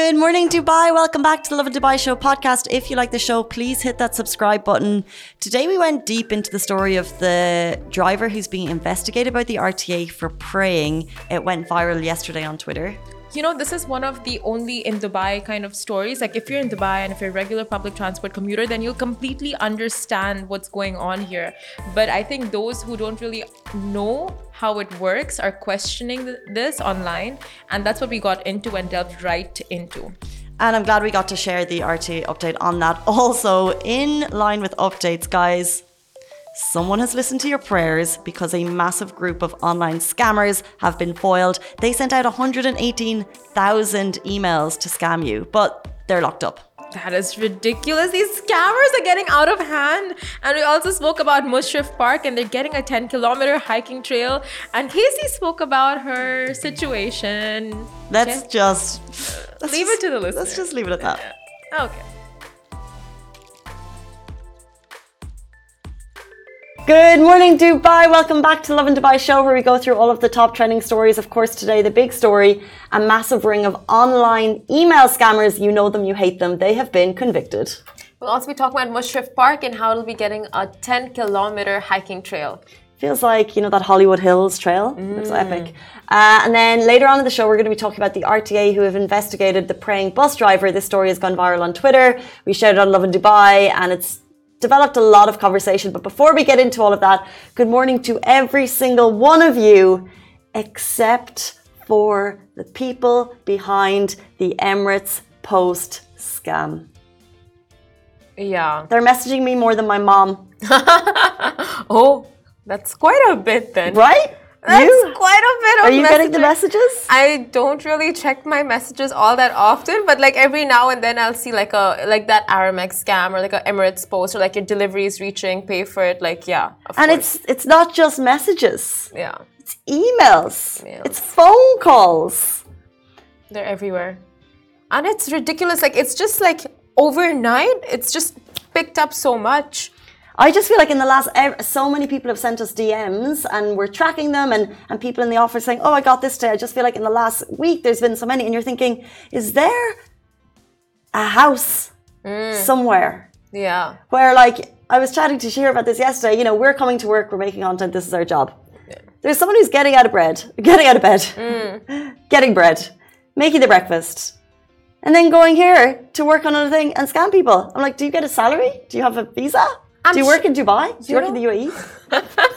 Good morning, Dubai. Welcome back to the Love of Dubai Show podcast. If you like the show, please hit that subscribe button. Today we went deep into the story of the driver who's being investigated by the RTA for praying. It went viral yesterday on Twitter. You know, this is one of the only in Dubai kind of stories. Like if you're in Dubai and if you're a regular public transport commuter, then you'll completely understand what's going on here. But I think those who don't really know how it works are questioning this online, and that's what we got into and delved right into. And I'm glad we got to share the RTA update on that. Also, in line with updates, guys, someone has listened to your prayers because a massive group of online scammers have been foiled. They sent out 118,000 emails to scam you, but they're locked up. That is ridiculous. These scammers are getting out of hand. And we also spoke about Mushrif Park, and they're getting a 10-kilometer hiking trail. And Casey spoke about her situation. Let's leave it to the listeners. Let's just leave it at that. Yeah. Okay. Good morning, Dubai. Welcome back to the Love in Dubai show, where we go through all of the top trending stories. Of course, today, the big story, a massive ring of online email scammers. You know them, you hate them. They have been convicted. We'll also be talking about Mushrif Park and how it'll be getting a 10-kilometer hiking trail. Feels like, you know, that Hollywood Hills trail. Looks epic. And then later on in the show, we're going to be talking about the RTA who have investigated the praying bus driver. This story has gone viral on Twitter. We shared it on Love in Dubai, and it's developed a lot of conversation. But before we get into all of that, good morning to every single one of you, except for the people behind the Emirates Post scam. Yeah. They're messaging me more than my mom. Oh, that's quite a bit then. Right? That's quite a bit of messages. Are you getting the messages? I don't really check my messages all that often, but like every now and then I'll see like that Aramex scam or like an Emirates Post or like your delivery is reaching, pay for it, like yeah. Of course. It's not just messages. Yeah. It's emails. It's phone calls. They're everywhere. And it's ridiculous. Like it's just like overnight, it's just picked up so much. I just feel like in the last, so many people have sent us DMs and we're tracking them, and people in the office saying, oh, I got this today. I just feel like in the last week, there's been so many. And you're thinking, is there a house somewhere? Yeah. Where like, I was chatting to Shira about this yesterday. You know, we're coming to work, we're making content. This is our job. Yeah. There's someone who's getting out of bed, getting bread, making the breakfast, and then going here to work on another thing and scam people. I'm like, do you get a salary? Do you have a visa? Do you work in Dubai? Do you work in the UAE?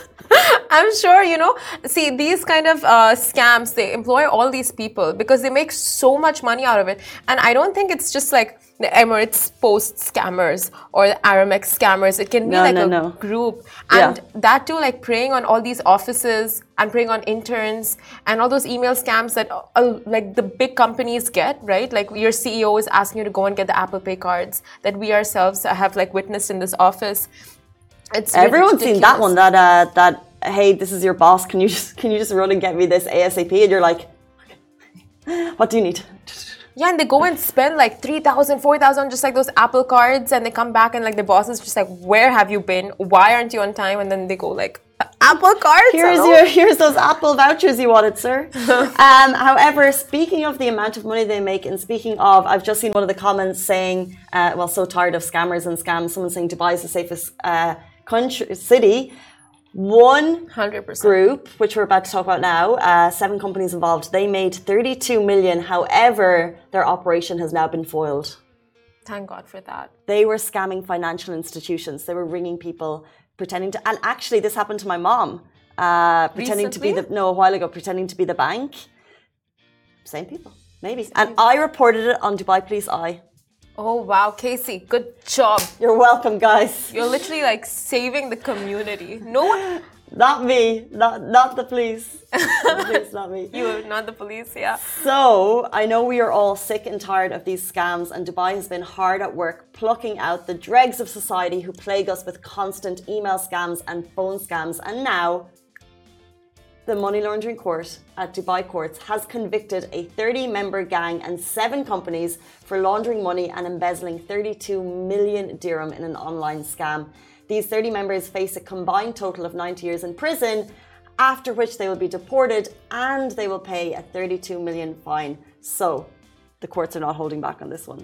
I'm sure, you know, see, these kind of scams, they employ all these people because they make so much money out of it. And I don't think it's just like the Emirates Post scammers or the Aramex scammers. It can be a group. And that too, like preying on all these offices and preying on interns and all those email scams that like the big companies get, right? Like your CEO is asking you to go and get the Apple Pay cards that we ourselves have like witnessed in this office. Everyone's seen that one, that hey, this is your boss, can you just run and get me this ASAP? And you're like, okay, what do you need? Yeah, and they go and spend like 3,000, 4,000, just like those Apple cards, and they come back and like the boss is just like, where have you been? Why aren't you on time? And then they go like, Apple cards? Here's those Apple vouchers you wanted, sir. However, speaking of the amount of money they make, and speaking of, I've just seen one of the comments saying, well, so tired of scammers and scams, someone saying Dubai is the safest city. 100% group, which we're about to talk about now, 7 companies involved, they made 32 million. However, their operation has now been foiled. Thank God for that. They were scamming financial institutions. They were ringing people, pretending to, and actually this happened to my mom, a while ago, pretending to be the bank. Same people, maybe. I reported it on Dubai Police Eye. Oh, wow, Casey, good job. You're welcome, guys. You're literally like saving the community. No one... Not me, not the police. It's not me. You, not the police, yeah. So, I know we are all sick and tired of these scams, and Dubai has been hard at work plucking out the dregs of society who plague us with constant email scams and phone scams. And now, the money laundering court at Dubai Courts has convicted a 30-member gang and 7 companies for laundering money and embezzling 32 million dirham in an online scam. These 30 members face a combined total of 90 years in prison, after which they will be deported, and they will pay a 32 million fine. So, the courts are not holding back on this one.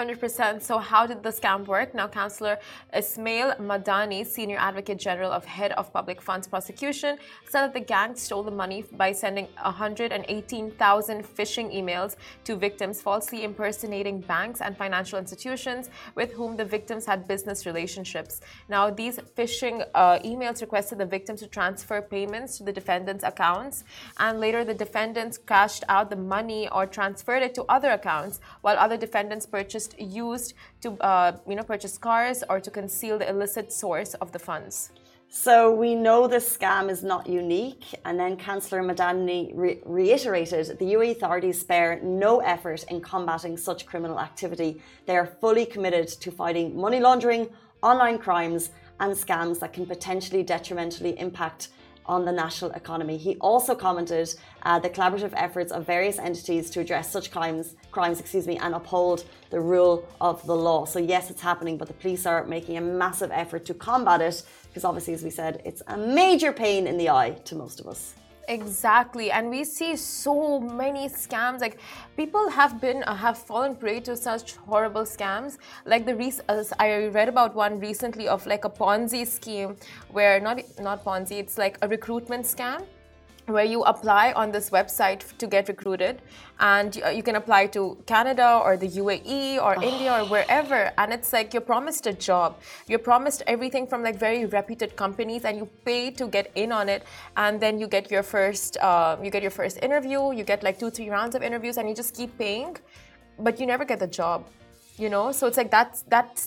100%. So how did the scam work? Now, Councillor Ismail Madani, Senior Advocate General of Head of Public Funds Prosecution, said that the gang stole the money by sending 118,000 phishing emails to victims falsely impersonating banks and financial institutions with whom the victims had business relationships. Now, these phishing emails requested the victims to transfer payments to the defendants' accounts, and later the defendants cashed out the money or transferred it to other accounts, while other defendants purchased used to purchase cars or to conceal the illicit source of the funds. So we know this scam is not unique, and then Councillor Madani reiterated the UAE authorities spare no effort in combating such criminal activity. They are fully committed to fighting money laundering, online crimes and scams that can potentially detrimentally impact on the national economy. He also commented the collaborative efforts of various entities to address such crimes, and uphold the rule of the law. So yes, it's happening, but the police are making a massive effort to combat it because obviously, as we said, it's a major pain in the eye to most of us. Exactly, and we see so many scams. Like, people have fallen prey to such horrible scams. Like I read about one recently of like a Ponzi scheme, where not Ponzi, it's like a recruitment scam, where you apply on this website to get recruited, and you can apply to Canada or the UAE or India or wherever, and it's like you're promised a job, you're promised everything from like very reputed companies, and you pay to get in on it, and then you get your first interview, you get like 2-3 rounds of interviews, and you just keep paying, but you never get the job. You know, so it's like that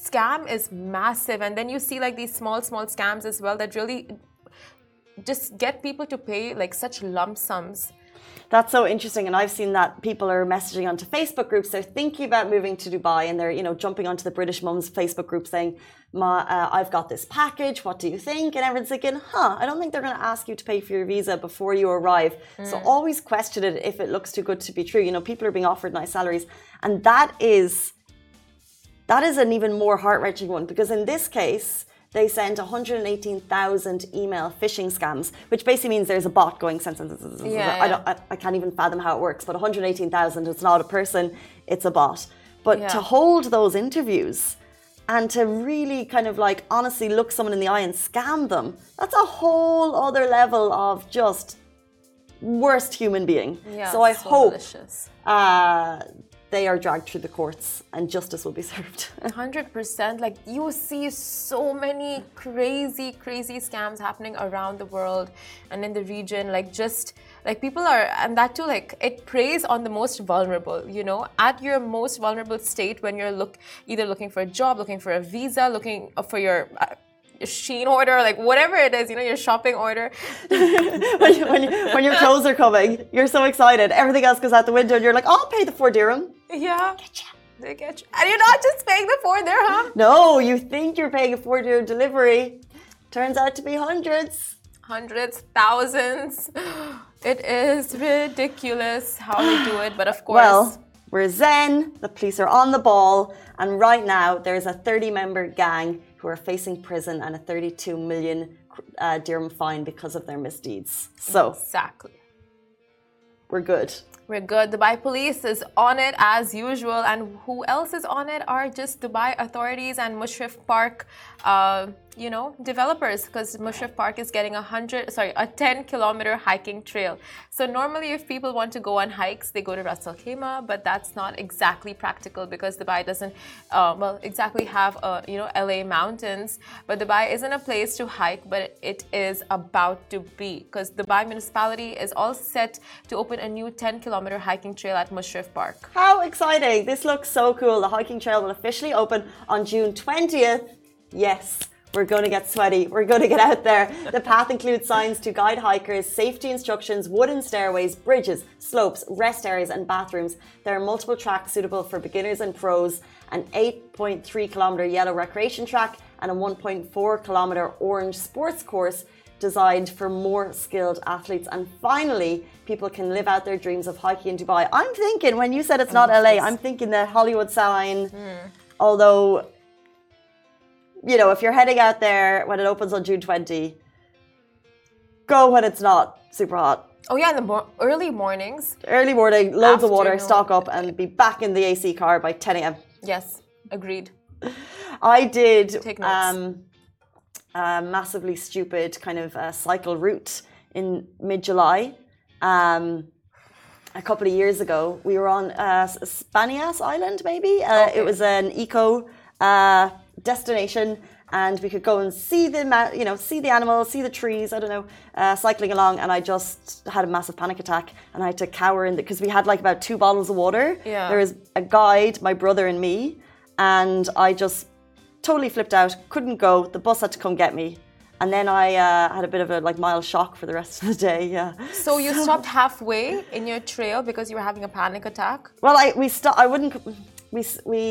scam is massive, and then you see like these small scams as well that really just get people to pay like such lump sums. That's so interesting, and I've seen that people are messaging onto Facebook groups. They're thinking about moving to Dubai, and they're jumping onto the British Mums Facebook group saying, "Ma, I've got this package. What do you think?" And everyone's thinking, I don't think they're going to ask you to pay for your visa before you arrive. So always question it if it looks too good to be true. People are being offered nice salaries, and that is an even more heart-wrenching one, because in this case, they sent 118,000 email phishing scams, which basically means there's a bot going, yeah. I can't even fathom how it works, but 118,000, it's not a person, it's a bot. But to hold those interviews and to really kind of like honestly look someone in the eye and scam them, that's a whole other level of just worst human being. Yeah, so I hope they are dragged through the courts and justice will be served. 100%. Like, you see so many crazy scams happening around the world and in the region. Like, just like people are, and that too, like it preys on the most vulnerable, at your most vulnerable state when you're either looking for a job, looking for a visa, looking for your Shein order, like whatever it is, your shopping order. when your clothes are coming, you're so excited. Everything else goes out the window, and you're like, "I'll pay the 4 dirham." Yeah, they get you. And you're not just paying the 4 dirham. No, you think you're paying a 4 dirham delivery. Turns out to be hundreds, thousands. It is ridiculous how they do it, but of course. Well, we're zen. The police are on the ball, and right now there's a 30-member gang who are facing prison and a 32 million dirham fine because of their misdeeds. So exactly, we're good. We're good. Dubai Police is on it as usual, and who else is on it are just Dubai authorities and Mushrif Park, developers, because Mushrif Park is getting a 10-kilometer hiking trail. So normally, if people want to go on hikes, they go to Ras Al Khaima, but that's not exactly practical because Dubai doesn't, exactly have LA mountains. But Dubai isn't a place to hike, but it is about to be, because Dubai Municipality is all set to open a new 10-kilometer hiking trail at Mushrif Park. How exciting! This looks so cool. The hiking trail will officially open on June 20th. Yes, we're going to get sweaty. We're going to get out there. The path includes signs to guide hikers, safety instructions, wooden stairways, bridges, slopes, rest areas, and bathrooms. There are multiple tracks suitable for beginners and pros, an 8.3-kilometer yellow recreation track, and a 1.4-kilometer orange sports course designed for more skilled athletes. And finally, people can live out their dreams of hiking in Dubai. I'm thinking, when you said it's not LA, I'm thinking the Hollywood sign, although, if you're heading out there when it opens on June 20, go when it's not super hot. Oh yeah, in the early mornings. Early morning, loads of water, stock up and be back in the AC car by 10 a.m. Yes, agreed. I did a massively stupid kind of cycle route in mid-July. A couple of years ago, we were on Spanias Island, maybe. Okay. It was an eco destination, and we could go and see the, see the animals, see the trees. I don't know, cycling along, and I just had a massive panic attack, and I had to cower in because we had like about 2 bottles of water. Yeah. There was a guide, my brother, and me, and I just totally flipped out. Couldn't go. The bus had to come get me. And then I had a bit of a mild shock for the rest of the day. Yeah. So you stopped halfway in your trail because you were having a panic attack? Well, we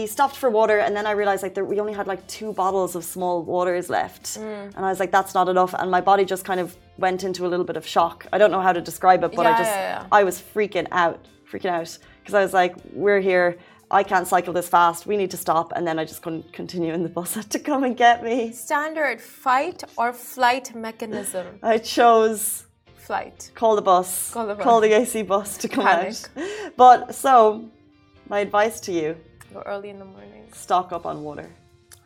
stopped for water, and then I realized we only had 2 bottles of small waters left, and I was like, that's not enough. And my body just kind of went into a little bit of shock. I don't know how to describe it, but I was freaking out because I was like, we're here. I can't cycle this fast. We need to stop. And then I just couldn't continue, and the bus had to come and get me. Standard fight or flight mechanism. I chose flight. Call the bus. Call the AC bus to come out. But so, my advice to you. Go early in the morning. Stock up on water.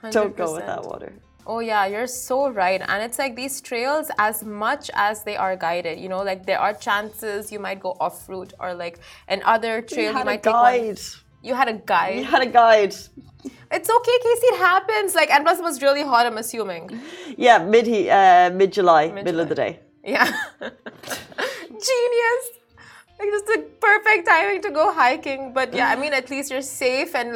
100%. Don't go without water. Oh yeah, you're so right. And it's like these trails, as much as they are guided, there are chances you might go off route or another trail you might take. You had a guide. It's okay, Casey, it happens. And plus it was really hot, I'm assuming. Yeah, mid-July, middle of the day. Yeah. Genius. Just the perfect timing to go hiking. But yeah, at least you're safe. And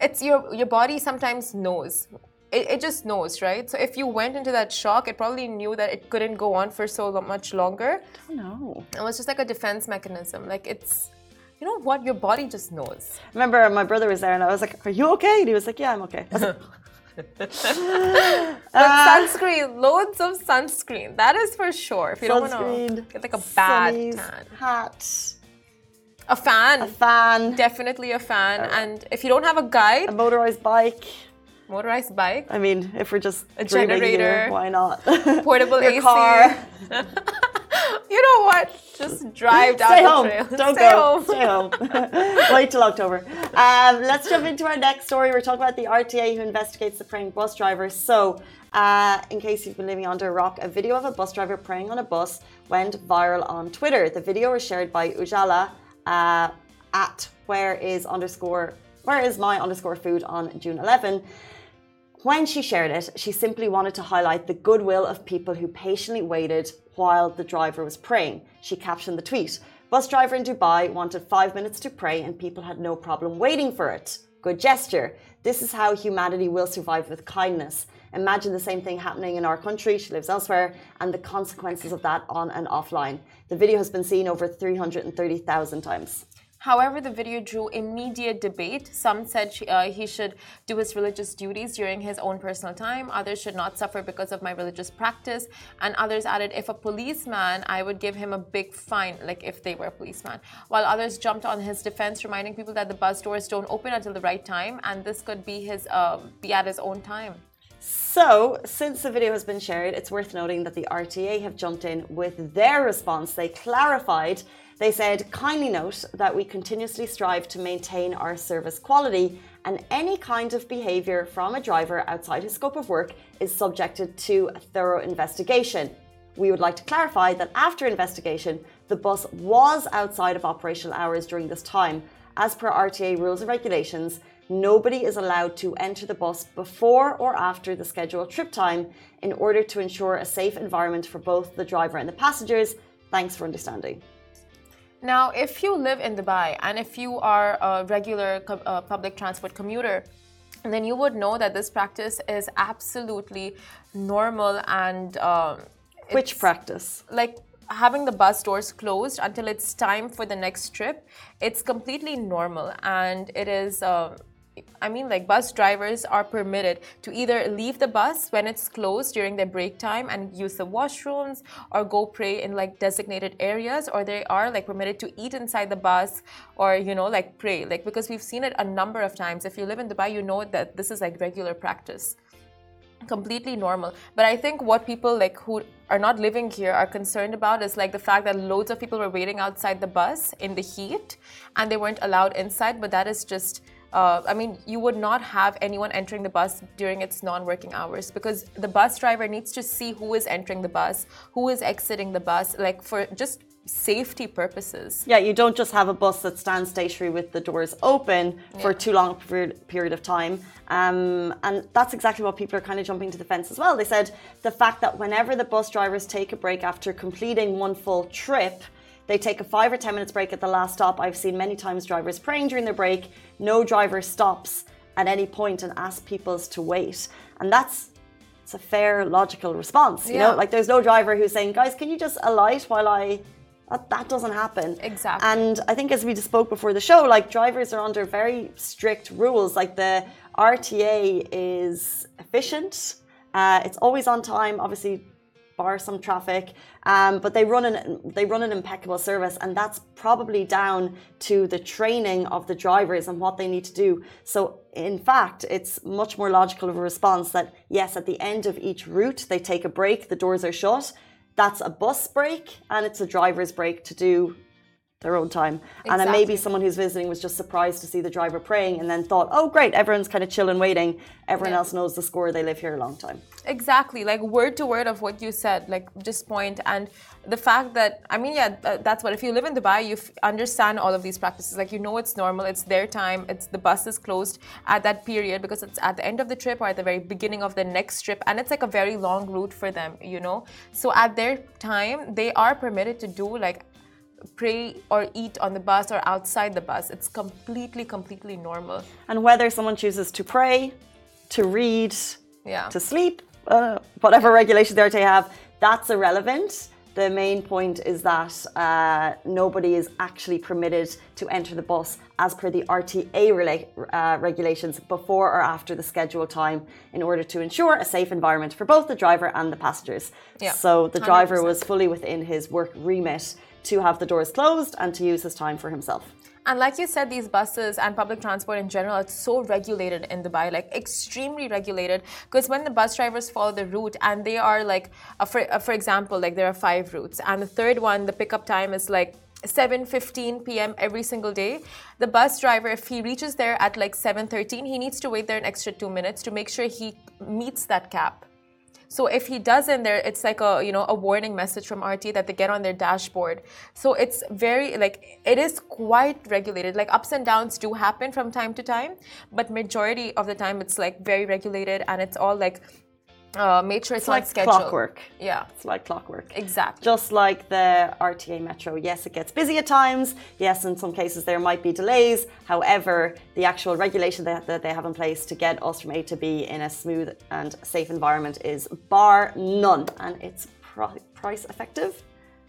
it's your body sometimes knows. It just knows, right? So if you went into that shock, it probably knew that it couldn't go on for so much longer. I don't know. It was just like a defense mechanism. It's... You know what? Your body just knows. Remember, my brother was there, and I was like, "Are you okay?" And he was like, "Yeah, I'm okay." Sunscreen, loads of sunscreen. That is for sure. If you don't want to get a bad tan, hat, a fan, definitely a fan. And if you don't have a guide, a motorized bike. I mean, if we're just a generator, why not? Portable AC. Car. You know what? Just drive down the trail. Stay home. Wait till October. Let's jump into our next story. We're talking about the RTA who investigates the praying bus driver. So, in case you've been living under a rock, a video of a bus driver praying on a bus went viral on Twitter. The video was shared by Ujala at where is my_food on June 11. When she shared it, she simply wanted to highlight the goodwill of people who patiently waited while the driver was praying. She captioned the tweet, "Bus driver in Dubai wanted 5 minutes to pray and people had no problem waiting for it. Good gesture. This is how humanity will survive with kindness. Imagine the same thing happening in our country," she lives elsewhere, "and the consequences of that on and offline." The video has been seen over 330,000 times. However, the video drew immediate debate. Some said he should do his religious duties during his own personal time. Others should not suffer because of my religious practice. And others added, if a policeman, I would give him a big fine, if they were a policeman. While others jumped on his defense, reminding people that the bus doors don't open until the right time. And this could be at his own time. So, since the video has been shared, it's worth noting that the RTA have jumped in with their response. They clarified. They said, "Kindly note that we continuously strive to maintain our service quality, and any kind of behavior from a driver outside his scope of work is subjected to a thorough investigation. We would like to clarify that after investigation, the bus was outside of operational hours during this time. As per RTA rules and regulations, nobody is allowed to enter the bus before or after the scheduled trip time in order to ensure a safe environment for both the driver and the passengers. Thanks for understanding." Now, if you live in Dubai and if you are a regular public transport commuter, then you would know that this practice is absolutely normal and... Which practice? Having the bus doors closed until it's time for the next trip, it's completely normal, and it is... bus drivers are permitted to either leave the bus when it's closed during their break time and use the washrooms, or go pray in designated areas, or they are permitted to eat inside the bus, or pray, because we've seen it a number of times. If you live in Dubai, you know that this is regular practice. completely normal. But I think what people like who are not living here are concerned about is like the fact that loads of people were waiting outside the bus in the heat and they weren't allowed inside. But that is just I mean, you would not have anyone entering the bus during its non-working hours, because the bus driver needs to see who is entering the bus, who is exiting the bus, like for just safety purposes. Yeah, you don't just have a bus that stands stationary with the doors open for too long a period of time. And that's exactly what people are kind of jumping to the fence as well. They said the fact that whenever the bus drivers take a break after completing one full trip, they take a 5 or 10 minutes break at the last stop. I've seen many times drivers praying during their break. No driver stops at any point and asks people to wait. And it's a fair, logical response. You know, like there's no driver who's saying, guys, can you just alight while I... That doesn't happen. Exactly. And I think as we just spoke before the show, like drivers are under very strict rules. Like the RTA is efficient. It's always on time, obviously, bar some traffic. But they run an impeccable service. And that's probably down to the training of the drivers and what they need to do. So in fact, it's much more logical of a response that, yes, at the end of each route, they take a break, the doors are shut. That's a bus break and it's a driver's break to do their own time. Exactly. And then maybe someone who's visiting was just surprised to see the driver praying and then thought, oh, great, everyone's kind of chill and waiting. Everyone else knows the score. They live here a long time. Exactly. Like word to word of what you said, like just point. And the fact that, I mean, yeah, that's what, if you live in Dubai, you understand all of these practices. Like, you know, it's normal. It's their time. It's the bus is closed at that period because it's at the end of the trip or at the very beginning of the next trip. And it's like a very long route for them, you know. So at their time, they are permitted to do like pray or eat on the bus or outside the bus. It's completely normal. And whether someone chooses to pray, to read, to sleep, whatever regulation the RTA have, that's irrelevant. The main point is that nobody is actually permitted to enter the bus as per the RTA regulations before or after the scheduled time in order to ensure a safe environment for both the driver and the passengers. Yeah. So the driver 100%. Was fully within his work remit to have the doors closed and to use his time for himself. And like you said, these buses and public transport in general are so regulated in Dubai, like extremely regulated, because when the bus drivers follow the route and they are like, for example, like there are 5 routes and the third one, the pickup time is like 7:15 p.m. every single day. The bus driver, if he reaches there at like 7:13, he needs to wait there an extra 2 minutes to make sure he meets that cap. So if he doesn't, there it's like a, you know, a warning message from RTA that they get on their dashboard. So it's very like, it is quite regulated. Like ups and downs do happen from time to time, but majority of the time it's like very regulated and it's all like made sure it's like scheduled. Clockwork. Yeah, it's like clockwork. Exactly. Just like the RTA Metro. Yes, it gets busy at times. Yes, in some cases there might be delays. However, the actual regulation that they have in place to get us from A to B in a smooth and safe environment is bar none, and it's price effective.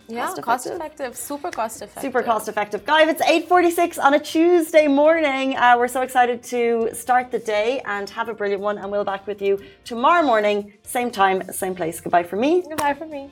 Yeah, cost effective, super cost effective. Super cost effective. Guys, it's 8:46 on a Tuesday morning. We're so excited to start the day and have a brilliant one. And we'll back with you tomorrow morning, same time, same place. Goodbye from me. Goodbye from me.